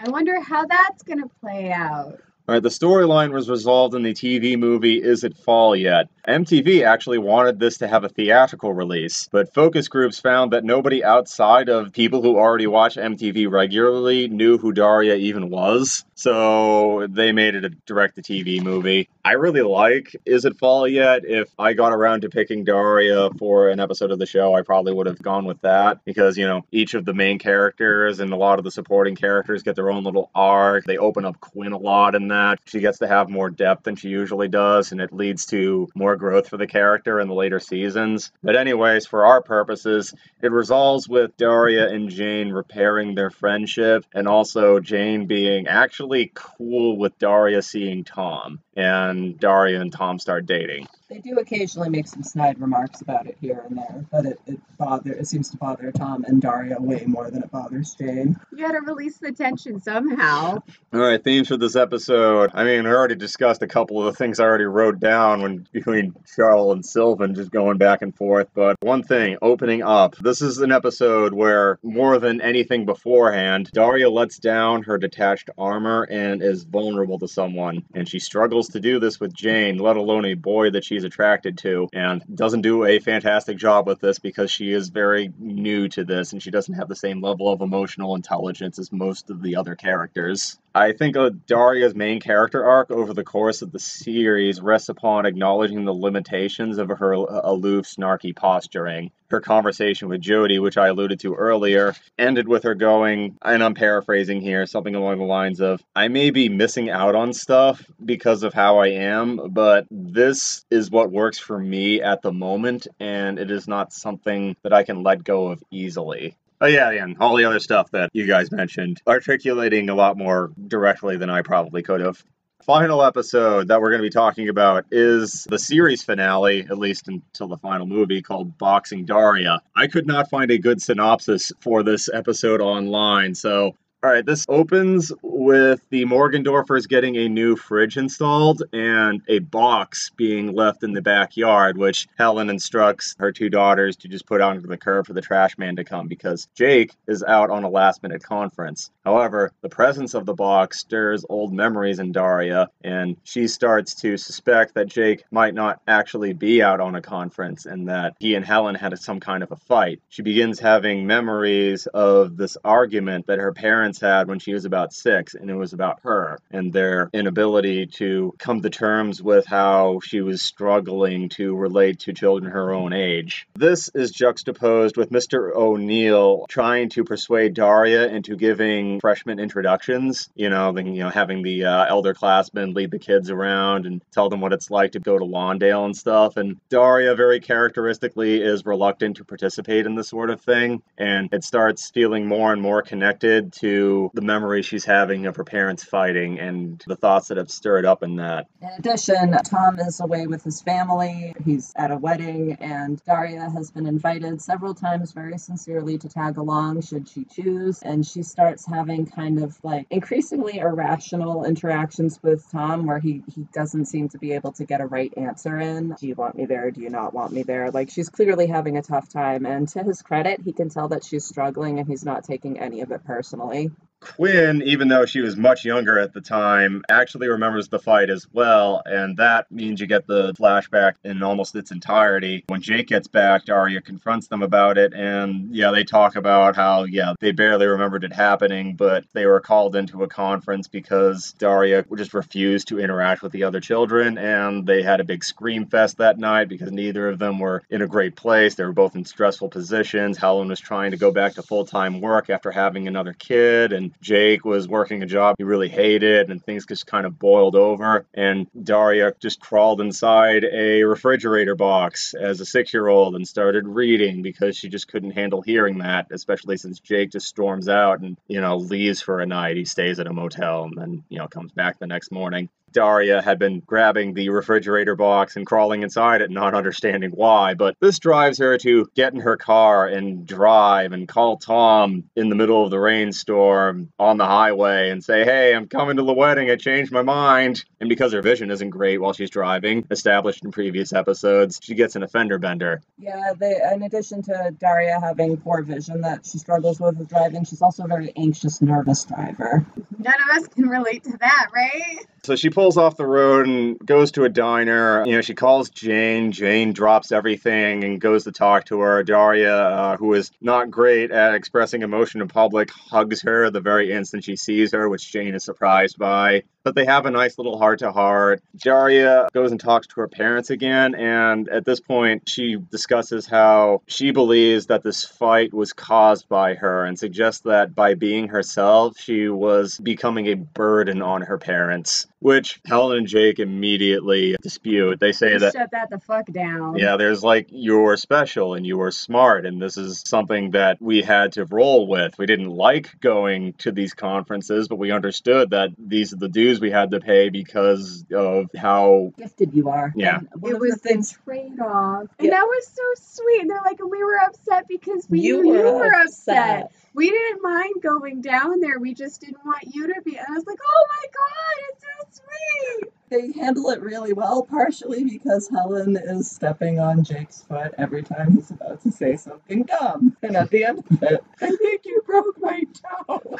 I wonder how that's going to play out. All right, the storyline was resolved in the TV movie Is It Fall Yet? MTV actually wanted this to have a theatrical release, but focus groups found that nobody outside of people who already watch MTV regularly knew who Daria even was, so they made it a direct-to-TV movie. I really like Is It Fall Yet? If I got around to picking Daria for an episode of the show, I probably would have gone with that, because, you know, each of the main characters and a lot of the supporting characters get their own little arc. They open up Quinn a lot in that. She gets to have more depth than she usually does, and it leads to more growth for the character in the later seasons. But anyways, for our purposes, it resolves with Daria and Jane repairing their friendship, and also Jane being actually cool with Daria seeing Tom, and Daria and Tom start dating. They do occasionally make some snide remarks about it here and there, but it seems to bother Tom and Daria way more than it bothers Jane. You gotta release the tension somehow. All right, themes for this episode. I mean, I already discussed a couple of the things I already wrote down between Cheryl and Sylvan, just going back and forth, but one thing, opening up. This is an episode where, more than anything beforehand, Daria lets down her detached armor and is vulnerable to someone, and she struggles to do this with Jane, let alone a boy that she attracted to, and doesn't do a fantastic job with this because she is very new to this and she doesn't have the same level of emotional intelligence as most of the other characters. I think Daria's main character arc over the course of the series rests upon acknowledging the limitations of her aloof, snarky posturing. Her conversation with Jodie, which I alluded to earlier, ended with her going, and I'm paraphrasing here, something along the lines of, I may be missing out on stuff because of how I am, but this is what works for me at the moment, and it is not something that I can let go of easily. Oh, yeah, and all the other stuff that you guys mentioned, articulating a lot more directly than I probably could have. Final episode that we're going to be talking about is the series finale, at least until the final movie, called Boxing Daria. I could not find a good synopsis for this episode online, so... All right, this opens with the Morgendorfers getting a new fridge installed and a box being left in the backyard, which Helen instructs her two daughters to just put out into the curb for the trash man to come because Jake is out on a last-minute conference. However, the presence of the box stirs old memories in Daria, and she starts to suspect that Jake might not actually be out on a conference and that he and Helen had some kind of a fight. She begins having memories of this argument that her parents had when she was about 6, and it was about her and their inability to come to terms with how she was struggling to relate to children her own age. This is juxtaposed with Mr. O'Neill trying to persuade Daria into giving freshman introductions, having the elder classmen lead the kids around and tell them what it's like to go to Lawndale and stuff, and Daria very characteristically is reluctant to participate in this sort of thing, and it starts feeling more and more connected to the memory she's having of her parents fighting and the thoughts that have stirred up in that. In addition, Tom is away with his family. He's at a wedding, and Daria has been invited several times very sincerely to tag along should she choose, and she starts having kind of like increasingly irrational interactions with Tom where he doesn't seem to be able to get a right answer in. Do you want me there? Do you not want me there? Like, she's clearly having a tough time, and to his credit, he can tell that she's struggling and he's not taking any of it personally. Quinn, even though she was much younger at the time, actually remembers the fight as well, and that means you get the flashback in almost its entirety. When Jake gets back, Daria confronts them about it, and they talk about how, they barely remembered it happening, but they were called into a conference because Daria just refused to interact with the other children, and they had a big scream fest that night because neither of them were in a great place. They were both in stressful positions. Helen was trying to go back to full-time work after having another kid, and Jake was working a job he really hated, and things just kind of boiled over, and Daria just crawled inside a refrigerator box as a 6-year-old and started reading because she just couldn't handle hearing that, especially since Jake just storms out and, leaves for a night. He stays at a motel and then, comes back the next morning. Daria had been grabbing the refrigerator box and crawling inside it, not understanding why, but this drives her to get in her car and drive and call Tom in the middle of the rainstorm on the highway and say, "Hey, I'm coming to the wedding. I changed my mind." And because her vision isn't great while she's driving, established in previous episodes, she gets an offender bender. Yeah, in addition to Daria having poor vision that she struggles with driving, she's also a very anxious, nervous driver. None of us can relate to that, right? So she pulls off the road and goes to a diner. She calls Jane. Jane drops everything and goes to talk to her. Daria, who is not great at expressing emotion in public, hugs her the very instant she sees her, which Jane is surprised by. But they have a nice little heart-to-heart. Daria goes and talks to her parents again, and at this point, she discusses how she believes that this fight was caused by her and suggests that by being herself, she was becoming a burden on her parents, which Helen and Jake immediately dispute. They say that... Shut that the fuck down. Yeah, there's you're special and you are smart, and this is something that we had to roll with. We didn't like going to these conferences, but we understood that these are the dues we had to pay because of how... gifted you are. Yeah. It was the trade-off. And that was so sweet. And they're like, we were upset because we knew you were upset. We didn't mind going down there. We just didn't want you to be. And I was like, oh my God, it's so sweet. They handle it really well, partially because Helen is stepping on Jake's foot every time he's about to say something dumb. And at the end of it, I think you broke my toe.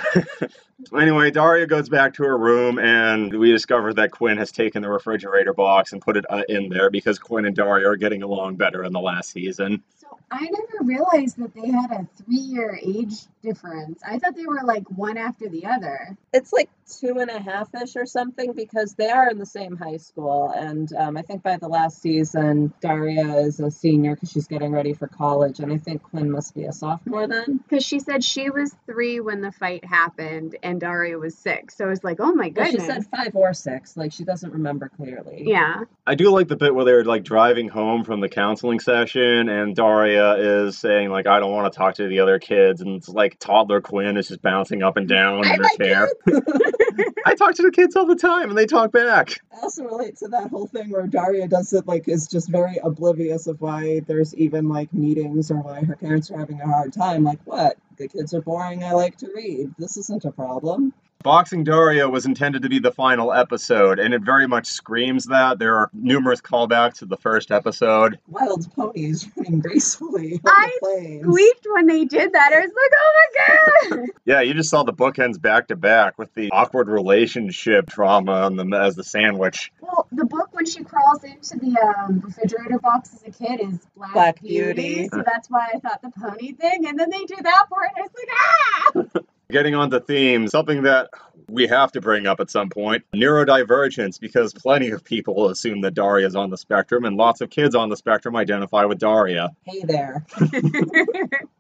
Anyway, Daria goes back to her room, and we discover that Quinn has taken the refrigerator box and put it in there because Quinn and Daria are getting along better in the last season. I never realized that they had a 3-year age difference. I thought they were one after the other. It's 2.5-ish or something because they are in the same high school. And I think by the last season, Daria is a senior because she's getting ready for college. And I think Quinn must be a sophomore then. Because she said she was 3 when the fight happened and Daria was 6. So it's oh my goodness. Well, she said 5 or 6. She doesn't remember clearly. Yeah. I do like the bit where they were driving home from the counseling session and Daria is saying, I don't want to talk to the other kids, and it's toddler Quinn is just bouncing up and down in her chair. I talk to the kids all the time, and they talk back. I also relate to that whole thing where Daria does it, is just very oblivious of why there's even, meetings or why her parents are having a hard time. What? The kids are boring. I like to read. This isn't a problem. Boxing Daria was intended to be the final episode, and it very much screams that. There are numerous callbacks to the first episode. Wild ponies running gracefully on the plains. I squeaked when they did that. I was like, oh my god! Yeah, you just saw the bookends back to back with the awkward relationship trauma on them as the sandwich. Well, the book when she crawls into the refrigerator box as a kid is Black Beauty, so that's why I thought the pony thing, and then they do that for it, and I was like, ah! Getting on the theme, something that we have to bring up at some point, neurodivergence, because plenty of people assume that Daria is on the spectrum, and lots of kids on the spectrum identify with Daria. Hey there.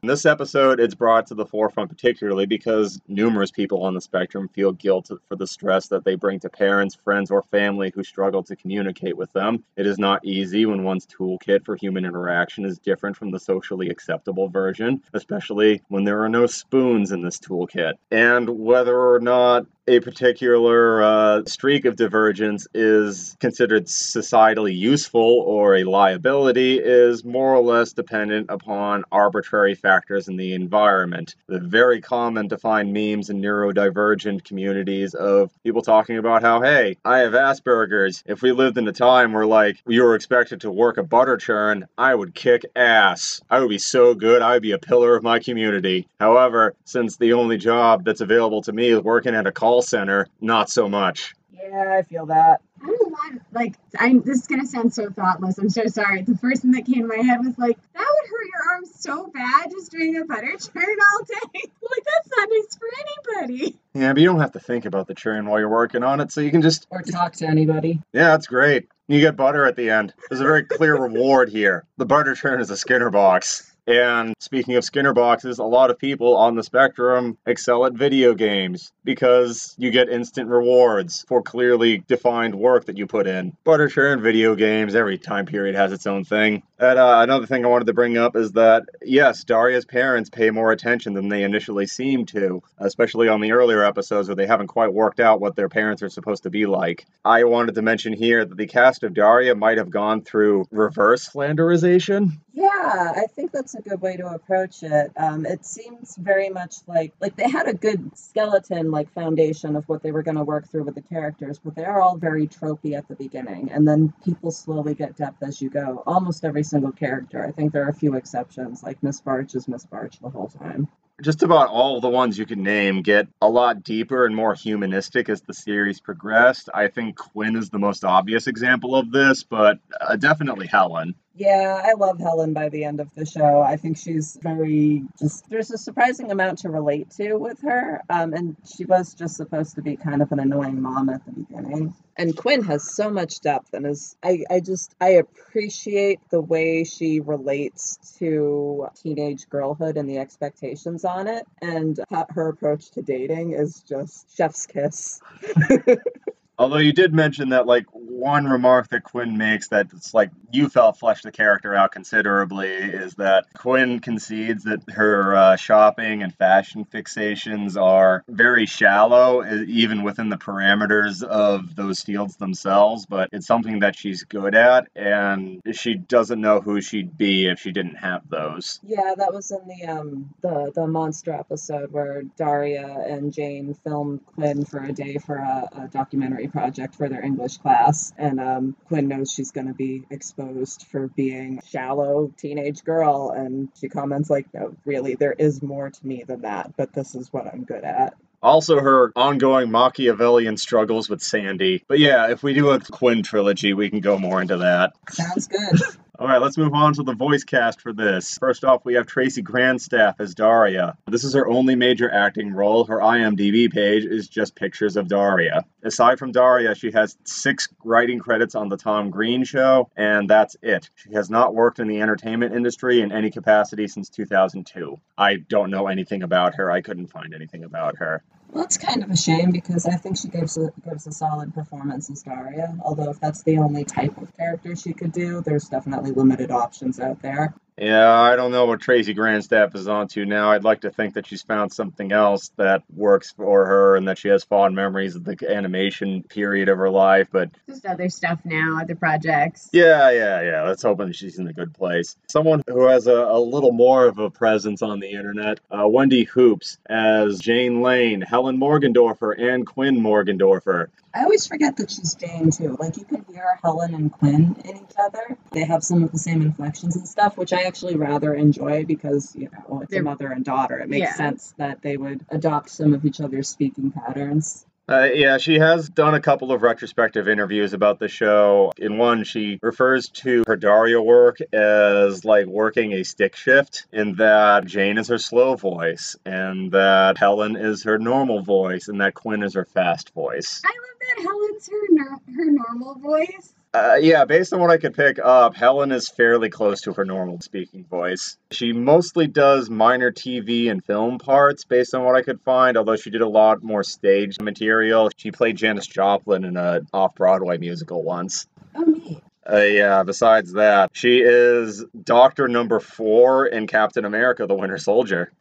In this episode, it's brought to the forefront particularly because numerous people on the spectrum feel guilt for the stress that they bring to parents, friends, or family who struggle to communicate with them. It is not easy when one's toolkit for human interaction is different from the socially acceptable version, especially when there are no spoons in this toolkit. And whether or not a particular streak of divergence is considered societally useful or a liability is more or less dependent upon arbitrary factors in the environment. It's very common to find memes in neurodivergent communities of people talking about how, hey, I have Asperger's. If we lived in a time where, like, you were expected to work a butter churn, I would kick ass. I would be so good. I would be a pillar of my community. However, since the only job that's available to me is working at a call center, not so much. Yeah, I feel that. I don't want, like, this is going to sound so thoughtless. I'm so sorry. The first thing that came to my head was like, that would hurt your arm so bad just doing a butter churn all day. Like, that's not nice for anybody. Yeah, but you don't have to think about the churn while you're working on it, so you can just... Or talk to anybody. Yeah, that's great. You get butter at the end. There's a very clear reward here. The butter churn is a Skinner box. And speaking of Skinner boxes, a lot of people on the spectrum excel at video games because you get instant rewards for clearly defined work that you put in. Butter churn, video games, every time period has its own thing. And another thing I wanted to bring up is that, yes, Daria's parents pay more attention than they initially seem to, especially on the earlier episodes where they haven't quite worked out what their parents are supposed to be like. I wanted to mention here that the cast of Daria might have gone through reverse Flanderization. Yeah, I think that's a good way to approach it. It seems very much like they had a good skeleton, like foundation of what they were going to work through with the characters, but they are all very tropey at the beginning, and then people slowly get depth as you go. Almost every single character. I think there are a few exceptions, like Miss Barch is Miss Barch the whole time. Just about all the ones you can name get a lot deeper and more humanistic as the series progressed. I think Quinn is the most obvious example of this, but definitely Helen. Yeah, I love Helen by the end of the show. I think she's there's a surprising amount to relate to with her. And she was just supposed to be kind of an annoying mom at the beginning. And Quinn has so much depth and is, I appreciate the way she relates to teenage girlhood and the expectations on it. And her approach to dating is just chef's kiss. Although you did mention that, like, one remark that Quinn makes that it's like you felt fleshed the character out considerably is that Quinn concedes that her shopping and fashion fixations are very shallow, even within the parameters of those fields themselves, but it's something that she's good at, and she doesn't know who she'd be if she didn't have those. Yeah, that was in the monster episode where Daria and Jane filmed Quinn for a day for a documentary project for their English class, and Quinn knows she's going to be exposed for being a shallow teenage girl, and she comments like, no, really, there is more to me than that, but this is what I'm good at. Also, her ongoing Machiavellian struggles with Sandy. But yeah, if we do a Quinn trilogy, we can go more into that. Sounds good. All right, let's move on to the voice cast for this. First off, we have Tracy Grandstaff as Daria. This is her only major acting role. Her IMDb page is just pictures of Daria. Aside from Daria, she has 6 writing credits on The Tom Green Show, and that's it. She has not worked in the entertainment industry in any capacity since 2002. I don't know anything about her. I couldn't find anything about her. Well, it's kind of a shame because I think she gives a solid performance as Daria, although if that's the only type of character she could do, there's definitely limited options out there. Yeah, I don't know what Tracy Grandstaff is onto now. I'd like to think that she's found something else that works for her and that she has fond memories of the animation period of her life, but... just other stuff now, other projects. Yeah. Let's hope that she's in a good place. Someone who has a little more of a presence on the internet, Wendy Hoops as Jane Lane, Helen Morgendorfer, and Quinn Morgendorfer. I always forget that she's Jane, too. Like, you can hear Helen and Quinn in each other. They have some of the same inflections and stuff, which I actually rather enjoy because, you know, it's a mother and daughter. It makes sense that they would adopt some of each other's speaking patterns. Yeah, she has done a couple of retrospective interviews about the show. In one, she refers to her Daria work as, like, working a stick shift, in that Jane is her slow voice, and that Helen is her normal voice, and that Quinn is her fast voice. I love that Helen's her normal voice. Yeah, based on what I could pick up, Helen is fairly close to her normal speaking voice. She mostly does minor TV and film parts, based on what I could find, although she did a lot more stage material. She played Janis Joplin in an off-Broadway musical once. Oh, neat. Yeah, besides that, she is Doctor Number 4 in Captain America, the Winter Soldier.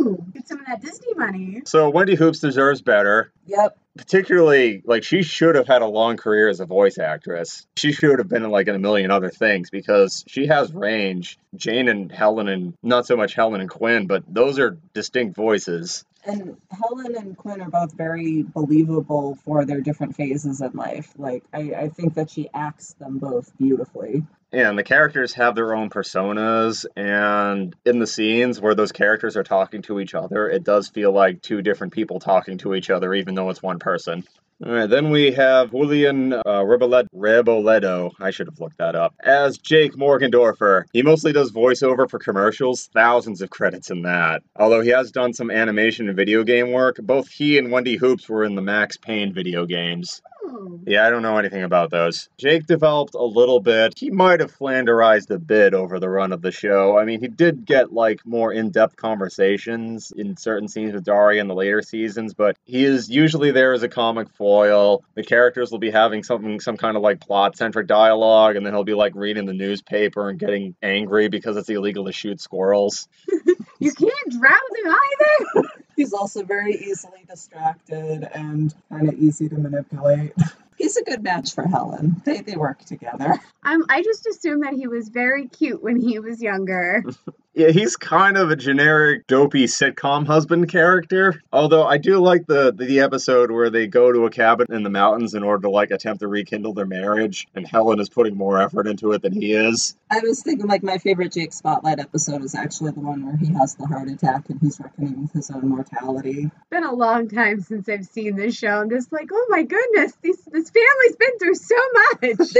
Ooh, get some of that Disney money. So Wendy Hoops deserves better. Yep. Particularly, like, she should have had a long career as a voice actress. She should have been in, like, in a million other things, because she has range. Jane and Helen, and not so much Helen and Quinn, but those are distinct voices. And Helen and Quinn are both very believable for their different phases in life. Like, I think that she acts them both beautifully. And the characters have their own personas, and in the scenes where those characters are talking to each other, it does feel like two different people talking to each other, even though it's one person. All right, then we have Julian Reboledo, I should have looked that up, as Jake Morgendorfer. He mostly does voiceover for commercials, thousands of credits in that. Although he has done some animation and video game work, both he and Wendy Hoops were in the Max Payne video games. Yeah, I don't know anything about those. Jake developed a little bit. He might have flanderized a bit over the run of the show. I mean, he did get, like, more in-depth conversations in certain scenes with Daria in the later seasons, but he is usually there as a comic foil. The characters will be having some kind of, like, plot-centric dialogue, and then he'll be, like, reading the newspaper and getting angry because it's illegal to shoot squirrels. You can't drown them either! He's also very easily distracted and kind of easy to manipulate. He's a good match for Helen. They work together. I just assumed that he was very cute when he was younger. Yeah, he's kind of a generic, dopey sitcom husband character. Although I do like the episode where they go to a cabin in the mountains in order to, like, attempt to rekindle their marriage, and Helen is putting more effort into it than he is. I was thinking, like, my favorite Jake Spotlight episode is actually the one where he has the heart attack and he's reckoning with his own mortality. It's been a long time since I've seen this show. I'm just like, oh my goodness, this family's been through so much.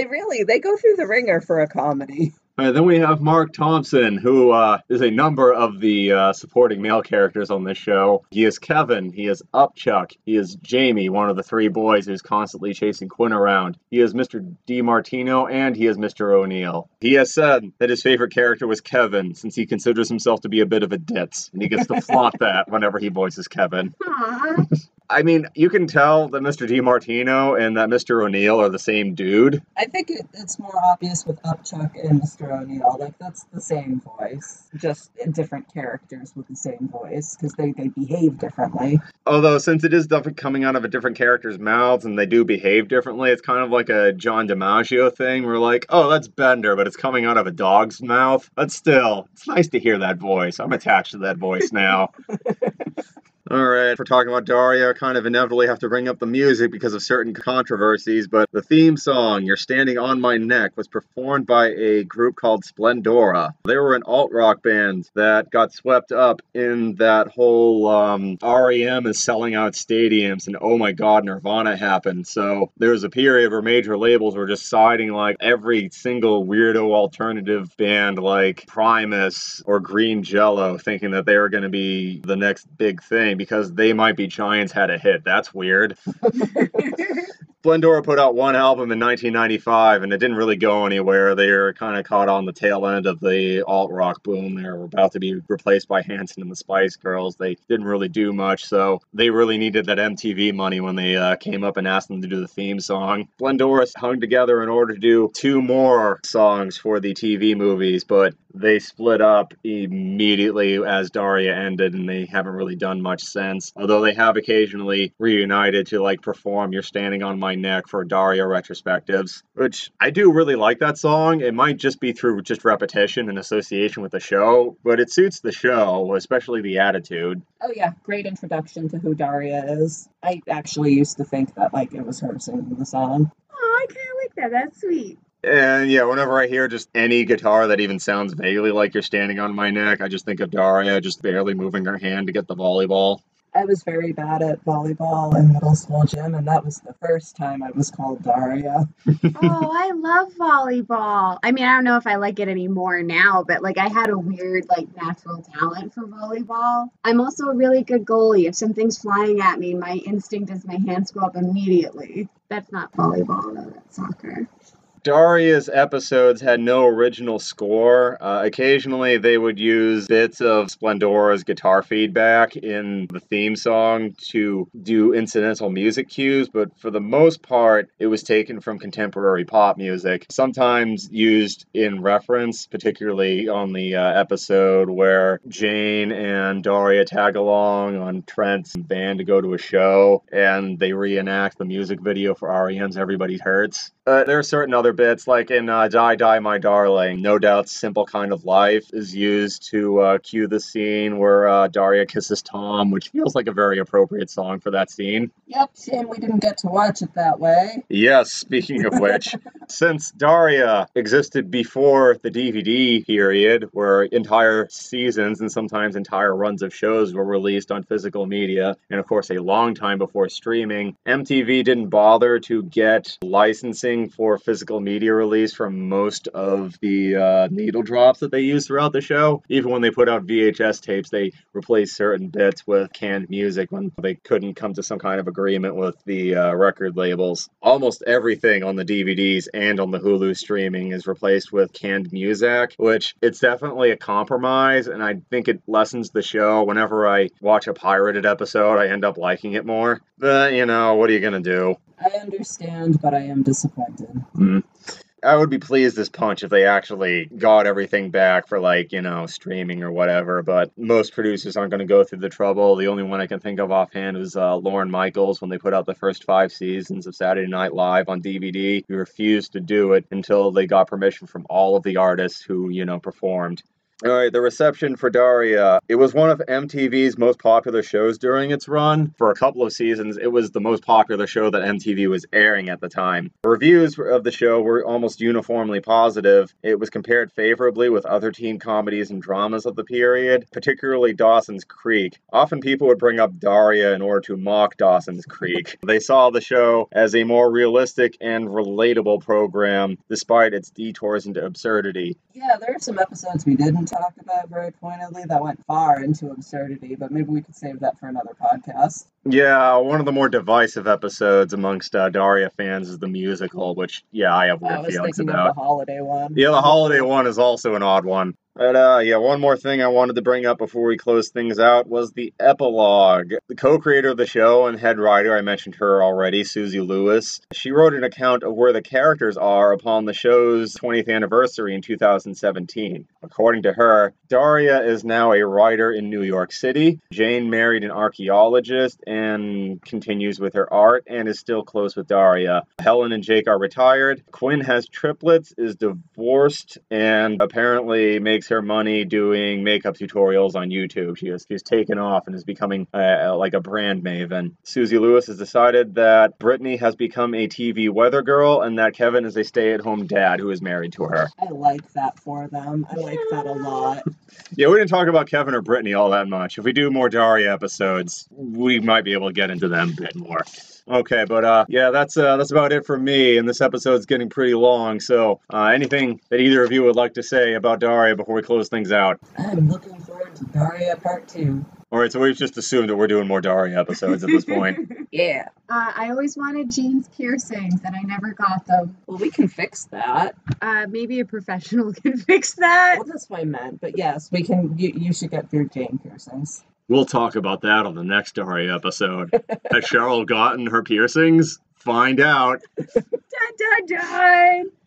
They go through the ringer for a comedy. All right, then we have Mark Thompson, who is a number of the supporting male characters on this show. He is Kevin, he is Upchuck, he is Jamie, one of the three boys who's constantly chasing Quinn around. He is Mr. DiMartino, and he is Mr. O'Neill. He has said that his favorite character was Kevin, since he considers himself to be a bit of a ditz, and he gets to flaunt that whenever he voices Kevin. Aww. I mean, you can tell that Mr. DiMartino and that Mr. O'Neill are the same dude. I think it's more obvious with Upchuck and Mr. O'Neill. Like, that's the same voice, just different characters with the same voice, because they behave differently. Although, since it is coming out of a different character's mouths and they do behave differently, it's kind of like a John DiMaggio thing. We're like, oh, that's Bender, but it's coming out of a dog's mouth. But still, it's nice to hear that voice. I'm attached to that voice now. All right, if we're talking about Daria, I kind of inevitably have to bring up the music because of certain controversies, but the theme song, You're Standing On My Neck, was performed by a group called Splendora. They were an alt-rock band that got swept up in that whole REM is selling out stadiums and oh my god, Nirvana happened. So there was a period where major labels were just citing, like, every single weirdo alternative band like Primus or Green Jello, thinking that they were going to be the next big thing. Because They Might Be Giants had a hit. That's weird. Splendora put out one album in 1995, and it didn't really go anywhere. They were kind of caught on the tail end of the alt-rock boom. They were about to be replaced by Hanson and the Spice Girls. They didn't really do much, so they really needed that MTV money when they came up and asked them to do the theme song. Splendora hung together in order to do two more songs for the TV movies, but They split up immediately as Daria ended, and they haven't really done much since. Although they have occasionally reunited to, like, perform You're Standing On My Neck for Daria retrospectives, which I do really like that song. It might just be through just repetition and association with the show, but it suits the show, especially the attitude. Oh yeah, great introduction to who Daria is. I actually used to think that, like, it was her singing the song. Oh, I kind of like that. That's sweet. And yeah, whenever I hear just any guitar that even sounds vaguely like You're Standing On My Neck, I just think of Daria just barely moving her hand to get the volleyball. I was very bad at volleyball in middle school gym, and that was the first time I was called Daria. Oh, I love volleyball. I mean, I don't know if I like it anymore now, but, like, I had a weird, like, natural talent for volleyball. I'm also a really good goalie. If something's flying at me, my instinct is my hands go up immediately. That's not volleyball, though. That's soccer. Daria's episodes had no original score. Occasionally, they would use bits of Splendora's guitar feedback in the theme song to do incidental music cues, but for the most part, it was taken from contemporary pop music, sometimes used in reference, particularly on the episode where Jane and Daria tag along on Trent's van to go to a show, and they reenact the music video for REM's Everybody Hurts. There are certain other bits, like in Die, Die, My Darling, No Doubt's Simple Kind of Life is used to cue the scene where Daria kisses Tom, which feels like a very appropriate song for that scene. Yep, shame we didn't get to watch it that way. Yes, speaking of which, since Daria existed before the DVD period, where entire seasons and sometimes entire runs of shows were released on physical media, and of course a long time before streaming, MTV didn't bother to get licensing for physical media release from most of the needle drops that they use throughout the show. Even when they put out VHS tapes, they replaced certain bits with canned music when they couldn't come to some kind of agreement with the record labels. Almost everything on the DVDs and on the Hulu streaming is replaced with canned music, which it's definitely a compromise, and I think it lessens the show. Whenever I watch a pirated episode, I end up liking it more. But, you know, what are you going to do? I understand, but I am disappointed. Mm. I would be pleased as punch if they actually got everything back for, like, you know, streaming or whatever, but most producers aren't going to go through the trouble. The only one I can think of offhand was Lorne Michaels when they put out the first 5 seasons of Saturday Night Live on DVD. He refused to do it until they got permission from all of the artists who, you know, performed. All right, the reception for Daria. It was one of MTV's most popular shows during its run. For a couple of seasons, it was the most popular show that MTV was airing at the time. Reviews of the show were almost uniformly positive. It was compared favorably with other teen comedies and dramas of the period, particularly Dawson's Creek. Often people would bring up Daria in order to mock Dawson's Creek. They saw the show as a more realistic and relatable program, despite its detours into absurdity. Yeah, there are some episodes we didn't talk about very pointedly that went far into absurdity, but maybe we could save that for another podcast. Yeah, one of the more divisive episodes amongst Daria fans is the musical, which, yeah, I have weird feelings about. I was thinking of the holiday one. Yeah, the holiday one is also an odd one. But, yeah, one more thing I wanted to bring up before we close things out was the epilogue. The co-creator of the show and head writer, I mentioned her already, Susie Lewis, she wrote an account of where the characters are upon the show's 20th anniversary in 2017. According to her, Daria is now a writer in New York City. Jane married an archaeologist and continues with her art and is still close with Daria. Helen and Jake are retired. Quinn has triplets, is divorced, and apparently makes her money doing makeup tutorials on YouTube. She's taken off and is becoming like a brand maven. Susie Lewis has decided that Brittany has become a TV weather girl and that Kevin is a stay-at-home dad who is married to her. I like that for them. I like that a lot. Yeah, we didn't talk about Kevin or Brittany all that much. If we do more Daria episodes, we might be able to get into them a bit more. Okay, but yeah, that's about it for me, and this episode's getting pretty long, so anything that either of you would like to say about Daria before we close things out? I'm looking forward to Daria Part 2. Alright, so we've just assumed that we're doing more Daria episodes at this point. Yeah. I always wanted Jane's piercings, and I never got them. Well, we can fix that. Maybe a professional can fix that. Well, that's what I meant, but yes, we can. You should get your Jane piercings. We'll talk about that on the next Daria episode. Has Cheryl gotten her piercings? Find out. Dun, dun, dun.